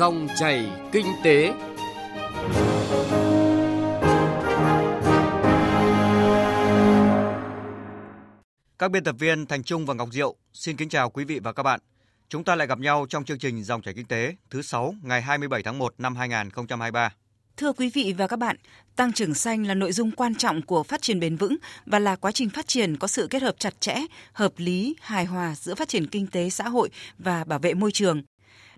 Dòng chảy kinh tế. Các biên tập viên Thành Trung và Ngọc Diệu xin kính chào quý vị và các bạn. Chúng ta lại gặp nhau trong chương trình Dòng chảy kinh tế thứ 6 ngày 27 tháng 1 năm 2023. Thưa quý vị và các bạn, tăng trưởng xanh là nội dung quan trọng của phát triển bền vững và là quá trình phát triển có sự kết hợp chặt chẽ, hợp lý, hài hòa giữa phát triển kinh tế xã hội và bảo vệ môi trường,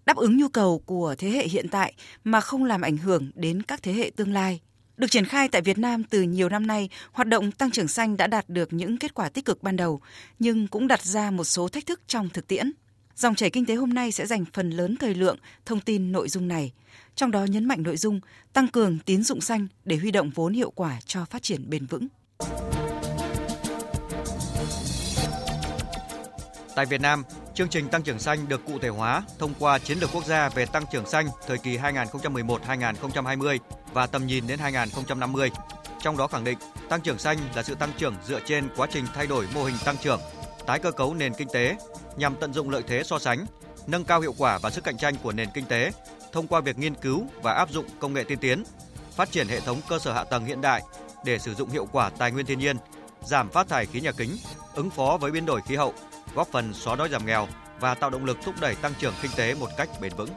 đáp ứng nhu cầu của thế hệ hiện tại mà không làm ảnh hưởng đến các thế hệ tương lai. Được triển khai tại Việt Nam từ nhiều năm nay, hoạt động tăng trưởng xanh đã đạt được những kết quả tích cực ban đầu, nhưng cũng đặt ra một số thách thức trong thực tiễn. Dòng chảy kinh tế hôm nay sẽ dành phần lớn thời lượng thông tin nội dung này, trong đó nhấn mạnh nội dung tăng cường tín dụng xanh để huy động vốn hiệu quả cho phát triển bền vững. Tại Việt Nam, chương trình tăng trưởng xanh được cụ thể hóa thông qua Chiến lược quốc gia về tăng trưởng xanh thời kỳ 2011-2020 và tầm nhìn đến 2050. Trong đó khẳng định tăng trưởng xanh là sự tăng trưởng dựa trên quá trình thay đổi mô hình tăng trưởng, tái cơ cấu nền kinh tế nhằm tận dụng lợi thế so sánh, nâng cao hiệu quả và sức cạnh tranh của nền kinh tế thông qua việc nghiên cứu và áp dụng công nghệ tiên tiến, phát triển hệ thống cơ sở hạ tầng hiện đại để sử dụng hiệu quả tài nguyên thiên nhiên, giảm phát thải khí nhà kính, ứng phó với biến đổi khí hậu, góp phần xóa đói giảm nghèo và tạo động lực thúc đẩy tăng trưởng kinh tế một cách bền vững.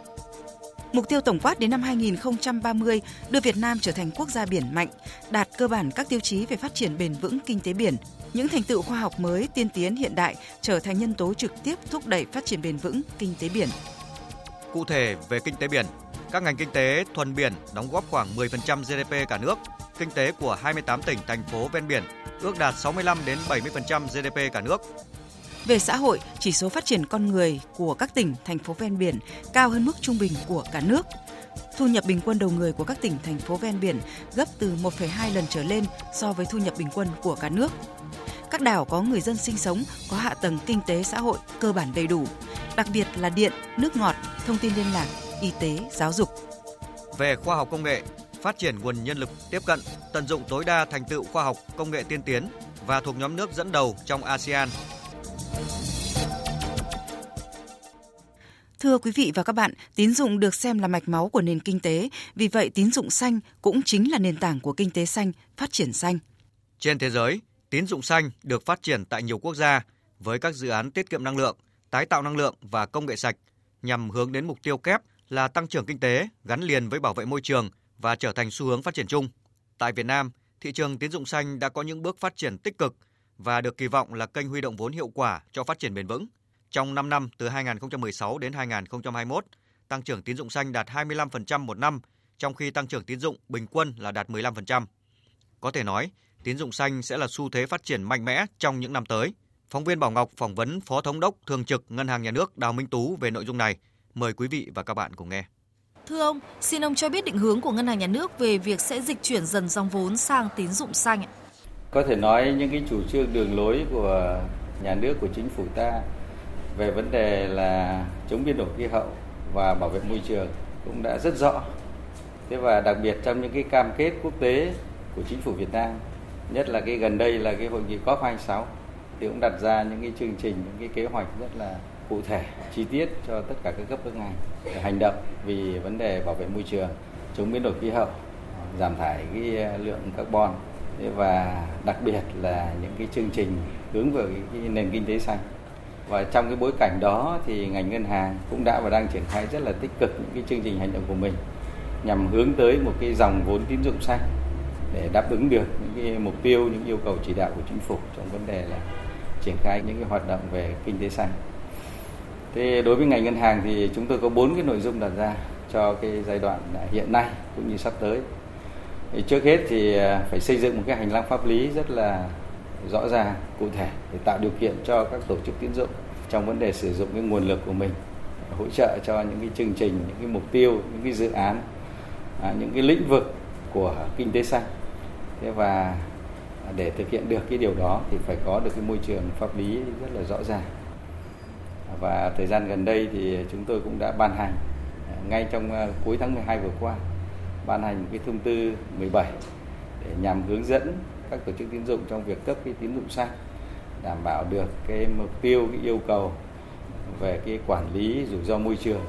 Mục tiêu tổng quát đến năm 2030 đưa Việt Nam trở thành quốc gia biển mạnh, đạt cơ bản các tiêu chí về phát triển bền vững kinh tế biển. Những thành tựu khoa học mới, tiên tiến hiện đại trở thành nhân tố trực tiếp thúc đẩy phát triển bền vững kinh tế biển. Cụ thể về kinh tế biển, các ngành kinh tế thuần biển đóng góp khoảng 10% GDP cả nước, kinh tế của 28 tỉnh, thành phố ven biển ước đạt 65-70% GDP cả nước. Về xã hội, chỉ số phát triển con người của các tỉnh, thành phố ven biển cao hơn mức trung bình của cả nước. Thu nhập bình quân đầu người của các tỉnh, thành phố ven biển gấp từ 1,2 lần trở lên so với thu nhập bình quân của cả nước. Các đảo có người dân sinh sống, có hạ tầng kinh tế xã hội cơ bản đầy đủ, đặc biệt là điện, nước ngọt, thông tin liên lạc, y tế, giáo dục. Về khoa học công nghệ, phát triển nguồn nhân lực tiếp cận, tận dụng tối đa thành tựu khoa học công nghệ tiên tiến và thuộc nhóm nước dẫn đầu trong ASEAN. Thưa quý vị và các bạn, tín dụng được xem là mạch máu của nền kinh tế, vì vậy tín dụng xanh cũng chính là nền tảng của kinh tế xanh, phát triển xanh. Trên thế giới, tín dụng xanh được phát triển tại nhiều quốc gia với các dự án tiết kiệm năng lượng, tái tạo năng lượng và công nghệ sạch nhằm hướng đến mục tiêu kép là tăng trưởng kinh tế gắn liền với bảo vệ môi trường và trở thành xu hướng phát triển chung. Tại Việt Nam, thị trường tín dụng xanh đã có những bước phát triển tích cực và được kỳ vọng là kênh huy động vốn hiệu quả cho phát triển bền vững. Trong 5 năm từ 2016 đến 2021, tăng trưởng tín dụng xanh đạt 25% một năm, trong khi tăng trưởng tín dụng bình quân là đạt 15%. Có thể nói, tín dụng xanh sẽ là xu thế phát triển mạnh mẽ trong những năm tới. Phóng viên Bảo Ngọc phỏng vấn Phó Thống đốc Thường trực Ngân hàng Nhà nước Đào Minh Tú về nội dung này. Mời quý vị và các bạn cùng nghe. Thưa ông, xin ông cho biết định hướng của Ngân hàng Nhà nước về việc sẽ dịch chuyển dần dòng vốn sang tín dụng xanh. Có thể nói những cái chủ trương đường lối của nhà nước, của chính phủ ta về vấn đề là chống biến đổi khí hậu và bảo vệ môi trường cũng đã rất rõ. Thế và đặc biệt trong những cái cam kết quốc tế của chính phủ Việt Nam, nhất là cái gần đây là cái hội nghị COP 26 thì cũng đặt ra những cái chương trình, những cái kế hoạch rất là cụ thể, chi tiết cho tất cả các cấp các ngành để hành động vì vấn đề bảo vệ môi trường, chống biến đổi khí hậu, giảm thải cái lượng carbon và đặc biệt là những cái chương trình hướng về cái nền kinh tế xanh. Và trong cái bối cảnh đó thì ngành ngân hàng cũng đã và đang triển khai rất là tích cực những cái chương trình hành động của mình nhằm hướng tới một cái dòng vốn tín dụng xanh để đáp ứng được những cái mục tiêu, những yêu cầu chỉ đạo của chính phủ trong vấn đề là triển khai những cái hoạt động về kinh tế xanh. Thế đối với ngành ngân hàng thì chúng tôi có 4 cái nội dung đặt ra cho cái giai đoạn hiện nay cũng như sắp tới. Thì trước hết thì phải xây dựng một cái hành lang pháp lý rất là rõ ràng, cụ thể để tạo điều kiện cho các tổ chức tín dụng trong vấn đề sử dụng cái nguồn lực của mình, hỗ trợ cho những cái chương trình, những cái mục tiêu, những cái dự án, những cái lĩnh vực của kinh tế xanh. Thế và để thực hiện được cái điều đó thì phải có được cái môi trường pháp lý rất là rõ ràng. Và thời gian gần đây thì chúng tôi cũng đã ban hành ngay trong cuối tháng 12 vừa qua, ban hành một cái thông tư 17 để nhằm hướng dẫn các tổ chức tín dụng trong việc cấp cái tín dụng xanh, đảm bảo được cái mục tiêu, cái yêu cầu về cái quản lý rủi ro môi trường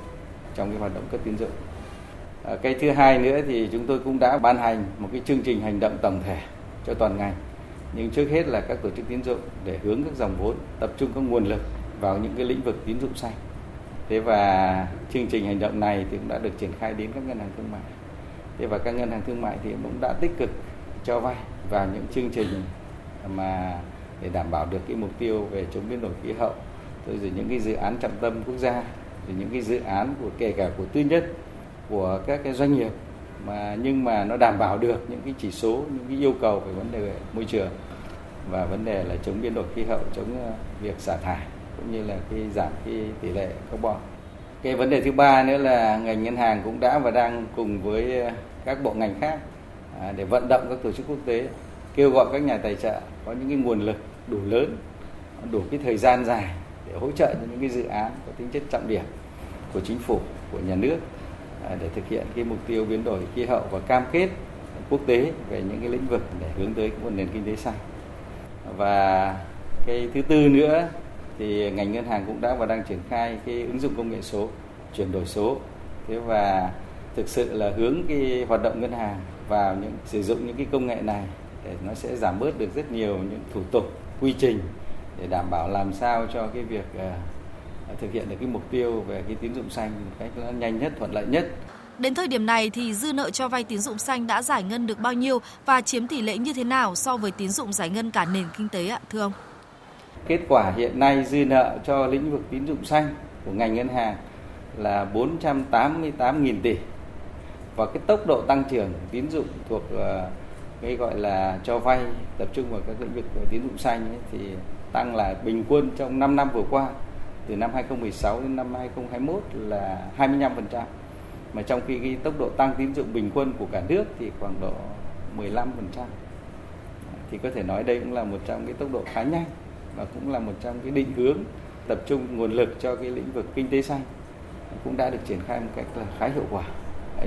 trong cái hoạt động cấp tín dụng. Cái thứ hai nữa thì chúng tôi cũng đã ban hành một cái chương trình hành động tổng thể cho toàn ngành. Nhưng trước hết là các tổ chức tín dụng để hướng các dòng vốn, tập trung các nguồn lực vào những cái lĩnh vực tín dụng xanh. Thế và chương trình hành động này thì cũng đã được triển khai đến các ngân hàng thương mại. Thế và các ngân hàng thương mại thì cũng đã tích cực cho vay vào những chương trình mà để đảm bảo được cái mục tiêu về chống biến đổi khí hậu, rồi những cái dự án trọng tâm quốc gia, rồi những cái dự án của kể cả của tư nhân, của các cái doanh nghiệp nhưng mà nó đảm bảo được những cái chỉ số, những cái yêu cầu về vấn đề về môi trường và vấn đề là chống biến đổi khí hậu, chống việc xả thải cũng như là cái giảm cái tỷ lệ carbon. Cái vấn đề thứ ba nữa là ngành ngân hàng cũng đã và đang cùng với các bộ ngành khác để vận động các tổ chức quốc tế kêu gọi các nhà tài trợ có những cái nguồn lực đủ lớn, đủ cái thời gian dài để hỗ trợ những cái dự án có tính chất trọng điểm của chính phủ, của nhà nước để thực hiện cái mục tiêu biến đổi khí hậu và cam kết quốc tế về những cái lĩnh vực để hướng tới một nền kinh tế xanh. Và cái thứ tư nữa thì ngành ngân hàng cũng đã và đang triển khai cái ứng dụng công nghệ số, chuyển đổi số. Thế và thực sự là hướng cái hoạt động ngân hàng vào sử dụng những cái công nghệ này để nó sẽ giảm bớt được rất nhiều những thủ tục, quy trình để đảm bảo làm sao cho cái việc thực hiện được cái mục tiêu về cái tín dụng xanh một cách nó nhanh nhất, thuận lợi nhất. Đến thời điểm này thì dư nợ cho vay tín dụng xanh đã giải ngân được bao nhiêu và chiếm tỷ lệ như thế nào so với tín dụng giải ngân cả nền kinh tế ạ, thưa ông? Kết quả hiện nay dư nợ cho lĩnh vực tín dụng xanh của ngành ngân hàng là 488.000 tỷ. Và cái tốc độ tăng trưởng tín dụng thuộc cái gọi là cho vay tập trung vào các lĩnh vực tín dụng xanh ấy, thì tăng là bình quân trong 5 năm vừa qua, từ năm 2016 đến năm 2021 là 25%. Mà trong khi cái tốc độ tăng tín dụng bình quân của cả nước thì khoảng độ 15%. Thì có thể nói đây cũng là một trong cái tốc độ khá nhanh và cũng là một trong cái định hướng tập trung nguồn lực cho cái lĩnh vực kinh tế xanh cũng đã được triển khai một cách là khá hiệu quả.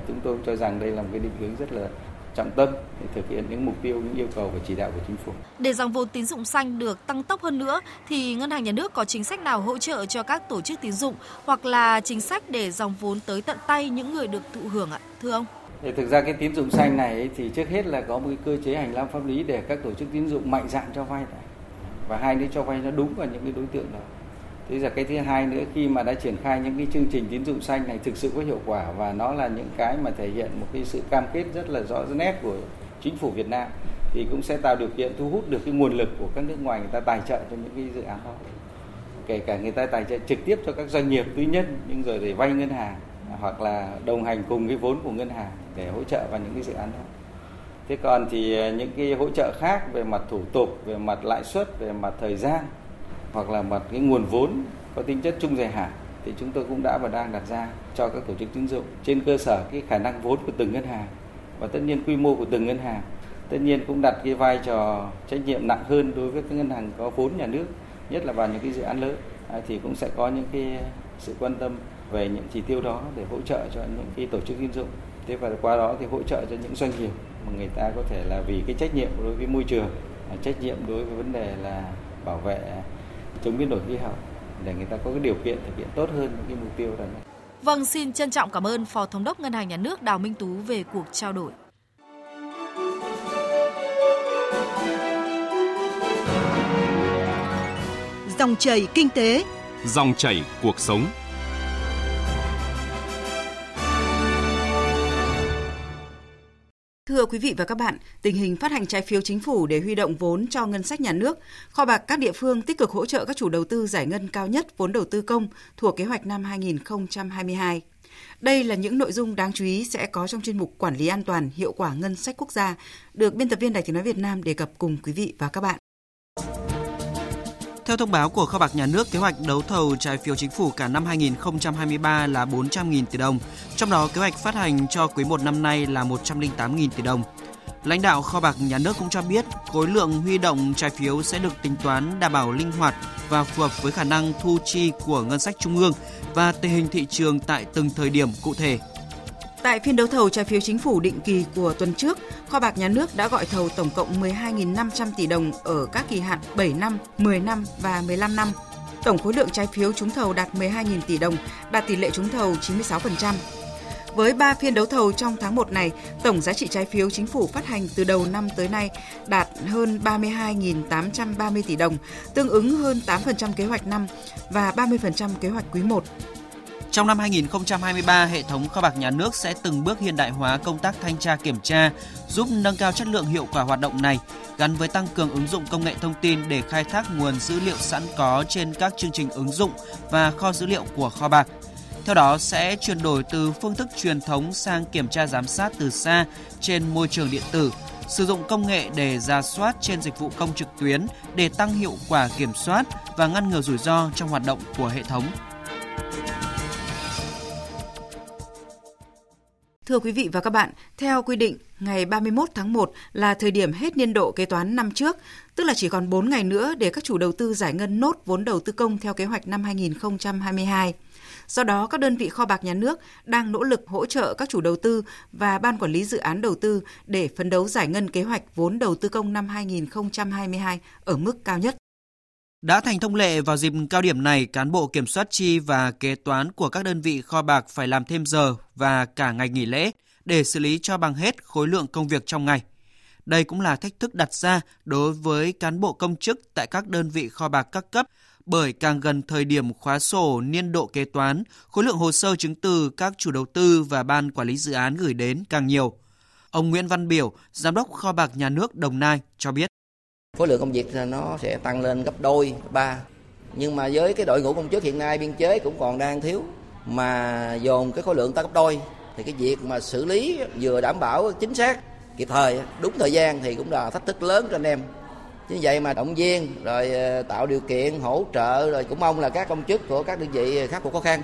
Chúng tôi cho rằng đây là một cái định hướng rất là trọng tâm để thực hiện những mục tiêu, những yêu cầu và chỉ đạo của chính phủ. Để dòng vốn tín dụng xanh được tăng tốc hơn nữa thì Ngân hàng Nhà nước có chính sách nào hỗ trợ cho các tổ chức tín dụng hoặc là chính sách để dòng vốn tới tận tay những người được thụ hưởng ạ, thưa ông? Để thực ra cái tín dụng xanh này thì trước hết là có một cái cơ chế hành lang pháp lý để các tổ chức tín dụng mạnh dạn cho vay này. Và hai nữa cho vay nó đúng vào những cái đối tượng đó. Thế là cái thứ hai nữa, khi mà đã triển khai những cái chương trình tín dụng xanh này thực sự có hiệu quả và nó là những cái mà thể hiện một cái sự cam kết rất là rõ nét của chính phủ Việt Nam thì cũng sẽ tạo điều kiện thu hút được cái nguồn lực của các nước ngoài người ta tài trợ cho những cái dự án đó. Kể cả người ta tài trợ trực tiếp cho các doanh nghiệp tư nhân nhưng rồi để vay ngân hàng hoặc là đồng hành cùng cái vốn của ngân hàng để hỗ trợ vào những cái dự án đó. Thế còn thì những cái hỗ trợ khác về mặt thủ tục, về mặt lãi suất, về mặt thời gian hoặc là mặt cái nguồn vốn có tính chất trung dài hạn thì chúng tôi cũng đã và đang đặt ra cho các tổ chức tín dụng trên cơ sở cái khả năng vốn của từng ngân hàng và tất nhiên quy mô của từng ngân hàng. Tất nhiên cũng đặt cái vai trò trách nhiệm nặng hơn đối với các ngân hàng có vốn nhà nước, nhất là vào những cái dự án lớn thì cũng sẽ có những cái sự quan tâm về những chỉ tiêu đó để hỗ trợ cho những cái tổ chức tín dụng. Thế và qua đó thì hỗ trợ cho những doanh nghiệp mà người ta có thể là vì cái trách nhiệm đối với môi trường, trách nhiệm đối với vấn đề là bảo vệ chống biến đổi khí hậu để người ta có cái điều kiện thực hiện tốt hơn những cái mục tiêu này. Vâng, xin trân trọng cảm ơn Phó Thống đốc Ngân hàng Nhà nước Đào Minh Tú về cuộc trao đổi. Dòng chảy kinh tế, dòng chảy cuộc sống. Thưa quý vị và các bạn, tình hình phát hành trái phiếu chính phủ để huy động vốn cho ngân sách nhà nước, kho bạc các địa phương tích cực hỗ trợ các chủ đầu tư giải ngân cao nhất vốn đầu tư công thuộc kế hoạch năm 2022. Đây là những nội dung đáng chú ý sẽ có trong chuyên mục Quản lý an toàn hiệu quả ngân sách quốc gia được biên tập viên Đài Tiếng nói Việt Nam đề cập cùng quý vị và các bạn. Theo thông báo của Kho bạc Nhà nước, kế hoạch đấu thầu trái phiếu chính phủ cả năm 2023 là 400.000 tỷ đồng, trong đó kế hoạch phát hành cho quý 1 năm nay là 108.000 tỷ đồng. Lãnh đạo Kho bạc Nhà nước cũng cho biết, khối lượng huy động trái phiếu sẽ được tính toán đảm bảo linh hoạt và phù hợp với khả năng thu chi của ngân sách trung ương và tình hình thị trường tại từng thời điểm cụ thể. Tại phiên đấu thầu trái phiếu chính phủ định kỳ của tuần trước, Kho bạc Nhà nước đã gọi thầu tổng cộng 12.500 tỷ đồng ở các kỳ hạn 7 năm, 10 năm và 15 năm. Tổng khối lượng trái phiếu trúng thầu đạt 12.000 tỷ đồng, đạt tỷ lệ trúng thầu 96%. Với 3 phiên đấu thầu trong tháng 1 này, tổng giá trị trái phiếu chính phủ phát hành từ đầu năm tới nay đạt hơn 32.830 tỷ đồng, tương ứng hơn 8% kế hoạch năm và 30% kế hoạch quý 1. Trong năm 2023, hệ thống kho bạc nhà nước sẽ từng bước hiện đại hóa công tác thanh tra kiểm tra, giúp nâng cao chất lượng hiệu quả hoạt động này, gắn với tăng cường ứng dụng công nghệ thông tin để khai thác nguồn dữ liệu sẵn có trên các chương trình ứng dụng và kho dữ liệu của kho bạc. Theo đó, sẽ chuyển đổi từ phương thức truyền thống sang kiểm tra giám sát từ xa trên môi trường điện tử, sử dụng công nghệ để rà soát trên dịch vụ công trực tuyến để tăng hiệu quả kiểm soát và ngăn ngừa rủi ro trong hoạt động của hệ thống. Thưa quý vị và các bạn, theo quy định, ngày 31 tháng 1 là thời điểm hết niên độ kế toán năm trước, tức là chỉ còn 4 ngày nữa để các chủ đầu tư giải ngân nốt vốn đầu tư công theo kế hoạch năm 2022. Do đó, các đơn vị kho bạc nhà nước đang nỗ lực hỗ trợ các chủ đầu tư và ban quản lý dự án đầu tư để phấn đấu giải ngân kế hoạch vốn đầu tư công năm 2022 ở mức cao nhất. Đã thành thông lệ vào dịp cao điểm này, cán bộ kiểm soát chi và kế toán của các đơn vị kho bạc phải làm thêm giờ và cả ngày nghỉ lễ để xử lý cho bằng hết khối lượng công việc trong ngày. Đây cũng là thách thức đặt ra đối với cán bộ công chức tại các đơn vị kho bạc các cấp, bởi càng gần thời điểm khóa sổ niên độ kế toán, khối lượng hồ sơ chứng từ các chủ đầu tư và ban quản lý dự án gửi đến càng nhiều. Ông Nguyễn Văn Biểu, Giám đốc Kho bạc Nhà nước Đồng Nai cho biết. Khối lượng công việc nó sẽ tăng lên gấp đôi, gấp ba. Nhưng mà với cái đội ngũ công chức hiện nay, biên chế cũng còn đang thiếu, mà dồn cái khối lượng tăng gấp đôi thì cái việc mà xử lý vừa đảm bảo chính xác, kịp thời, đúng thời gian thì cũng là thách thức lớn cho anh em. Như vậy mà động viên, rồi tạo điều kiện, hỗ trợ, rồi cũng mong là các công chức của các đơn vị khắc phục khó khăn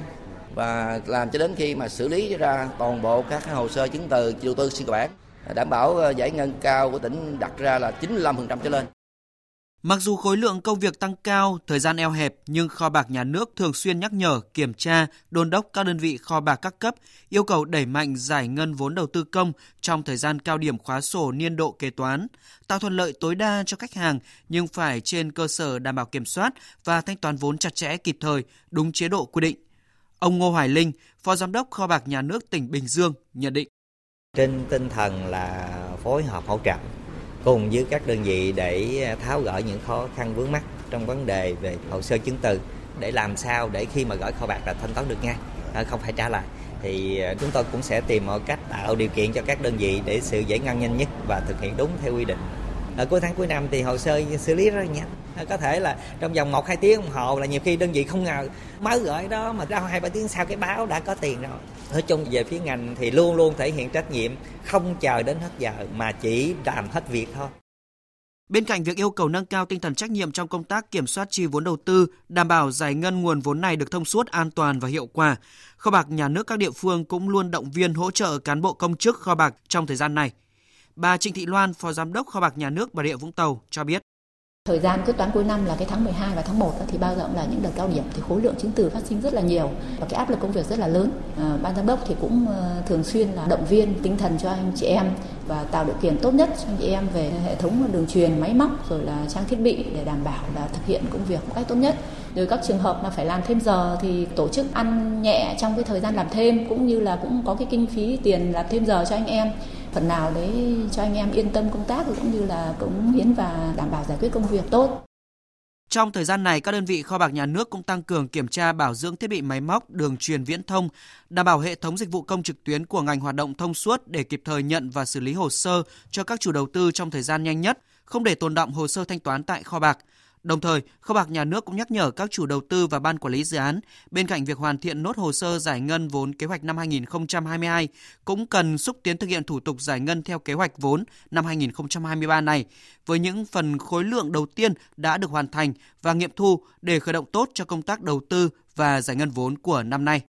và làm cho đến khi mà xử lý ra toàn bộ các hồ sơ chứng từ đầu tư xin bản, đảm bảo giải ngân cao của tỉnh đặt ra là 95% trở lên. Mặc dù khối lượng công việc tăng cao, thời gian eo hẹp, nhưng kho bạc nhà nước thường xuyên nhắc nhở, kiểm tra, đôn đốc các đơn vị kho bạc các cấp, yêu cầu đẩy mạnh giải ngân vốn đầu tư công trong thời gian cao điểm khóa sổ niên độ kế toán, tạo thuận lợi tối đa cho khách hàng, nhưng phải trên cơ sở đảm bảo kiểm soát và thanh toán vốn chặt chẽ, kịp thời, đúng chế độ quy định. Ông Ngô Hoài Linh, Phó Giám đốc Kho bạc Nhà nước tỉnh Bình Dương nhận định. Trên tinh thần là phối hợp hỗ trợ cùng với các đơn vị để tháo gỡ những khó khăn vướng mắc trong vấn đề về hồ sơ chứng từ, để làm sao để khi mà gửi kho bạc là thanh toán được ngay, không phải trả lại. Thì chúng tôi cũng sẽ tìm mọi cách tạo điều kiện cho các đơn vị để sự giải ngân nhanh nhất và thực hiện đúng theo quy định. Ở cuối tháng cuối năm thì hồ sơ xử lý rất nhanh, có thể là trong vòng 1-2 tiếng đồng hồ, là nhiều khi đơn vị không ngờ mới gửi đó mà ra 2-3 tiếng sau cái báo đã có tiền rồi. Nói chung về phía ngành thì luôn luôn thể hiện trách nhiệm, không chờ đến hết giờ mà chỉ làm hết việc thôi. Bên cạnh việc yêu cầu nâng cao tinh thần trách nhiệm trong công tác kiểm soát chi vốn đầu tư, đảm bảo giải ngân nguồn vốn này được thông suốt, an toàn và hiệu quả, kho bạc nhà nước các địa phương cũng luôn động viên hỗ trợ cán bộ công chức kho bạc trong thời gian này. Bà Trịnh Thị Loan, Phó Giám đốc Kho bạc Nhà nước Bà Rịa Vũng Tàu cho biết. Thời gian quyết toán cuối năm là cái tháng 12 và tháng 1 thì bao giờ cũng là những đợt cao điểm, thì khối lượng chứng từ phát sinh rất là nhiều và cái áp lực công việc rất là lớn. Ban giám đốc thì cũng thường xuyên là động viên tinh thần cho anh chị em và tạo điều kiện tốt nhất cho anh chị em về hệ thống đường truyền, máy móc rồi là trang thiết bị để đảm bảo là thực hiện công việc một cách tốt nhất. Rồi các trường hợp mà phải làm thêm giờ thì tổ chức ăn nhẹ trong cái thời gian làm thêm, cũng như là cũng có cái kinh phí tiền làm thêm giờ cho anh em. Phần nào đấy cho anh em yên tâm công tác cũng như là cống hiến và đảm bảo giải quyết công việc tốt. Trong thời gian này, các đơn vị kho bạc nhà nước cũng tăng cường kiểm tra bảo dưỡng thiết bị máy móc, đường truyền viễn thông, đảm bảo hệ thống dịch vụ công trực tuyến của ngành hoạt động thông suốt để kịp thời nhận và xử lý hồ sơ cho các chủ đầu tư trong thời gian nhanh nhất, không để tồn đọng hồ sơ thanh toán tại kho bạc. Đồng thời, kho bạc nhà nước cũng nhắc nhở các chủ đầu tư và ban quản lý dự án, bên cạnh việc hoàn thiện nốt hồ sơ giải ngân vốn kế hoạch năm 2022, cũng cần xúc tiến thực hiện thủ tục giải ngân theo kế hoạch vốn năm 2023 này, với những phần khối lượng đầu tiên đã được hoàn thành và nghiệm thu để khởi động tốt cho công tác đầu tư và giải ngân vốn của năm nay.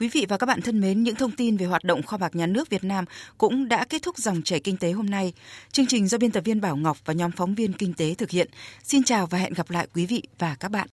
Quý vị và các bạn thân mến, những thông tin về hoạt động Kho bạc Nhà nước Việt Nam cũng đã kết thúc dòng chảy kinh tế hôm nay. Chương trình do biên tập viên Bảo Ngọc và nhóm phóng viên kinh tế thực hiện. Xin chào và hẹn gặp lại quý vị và các bạn.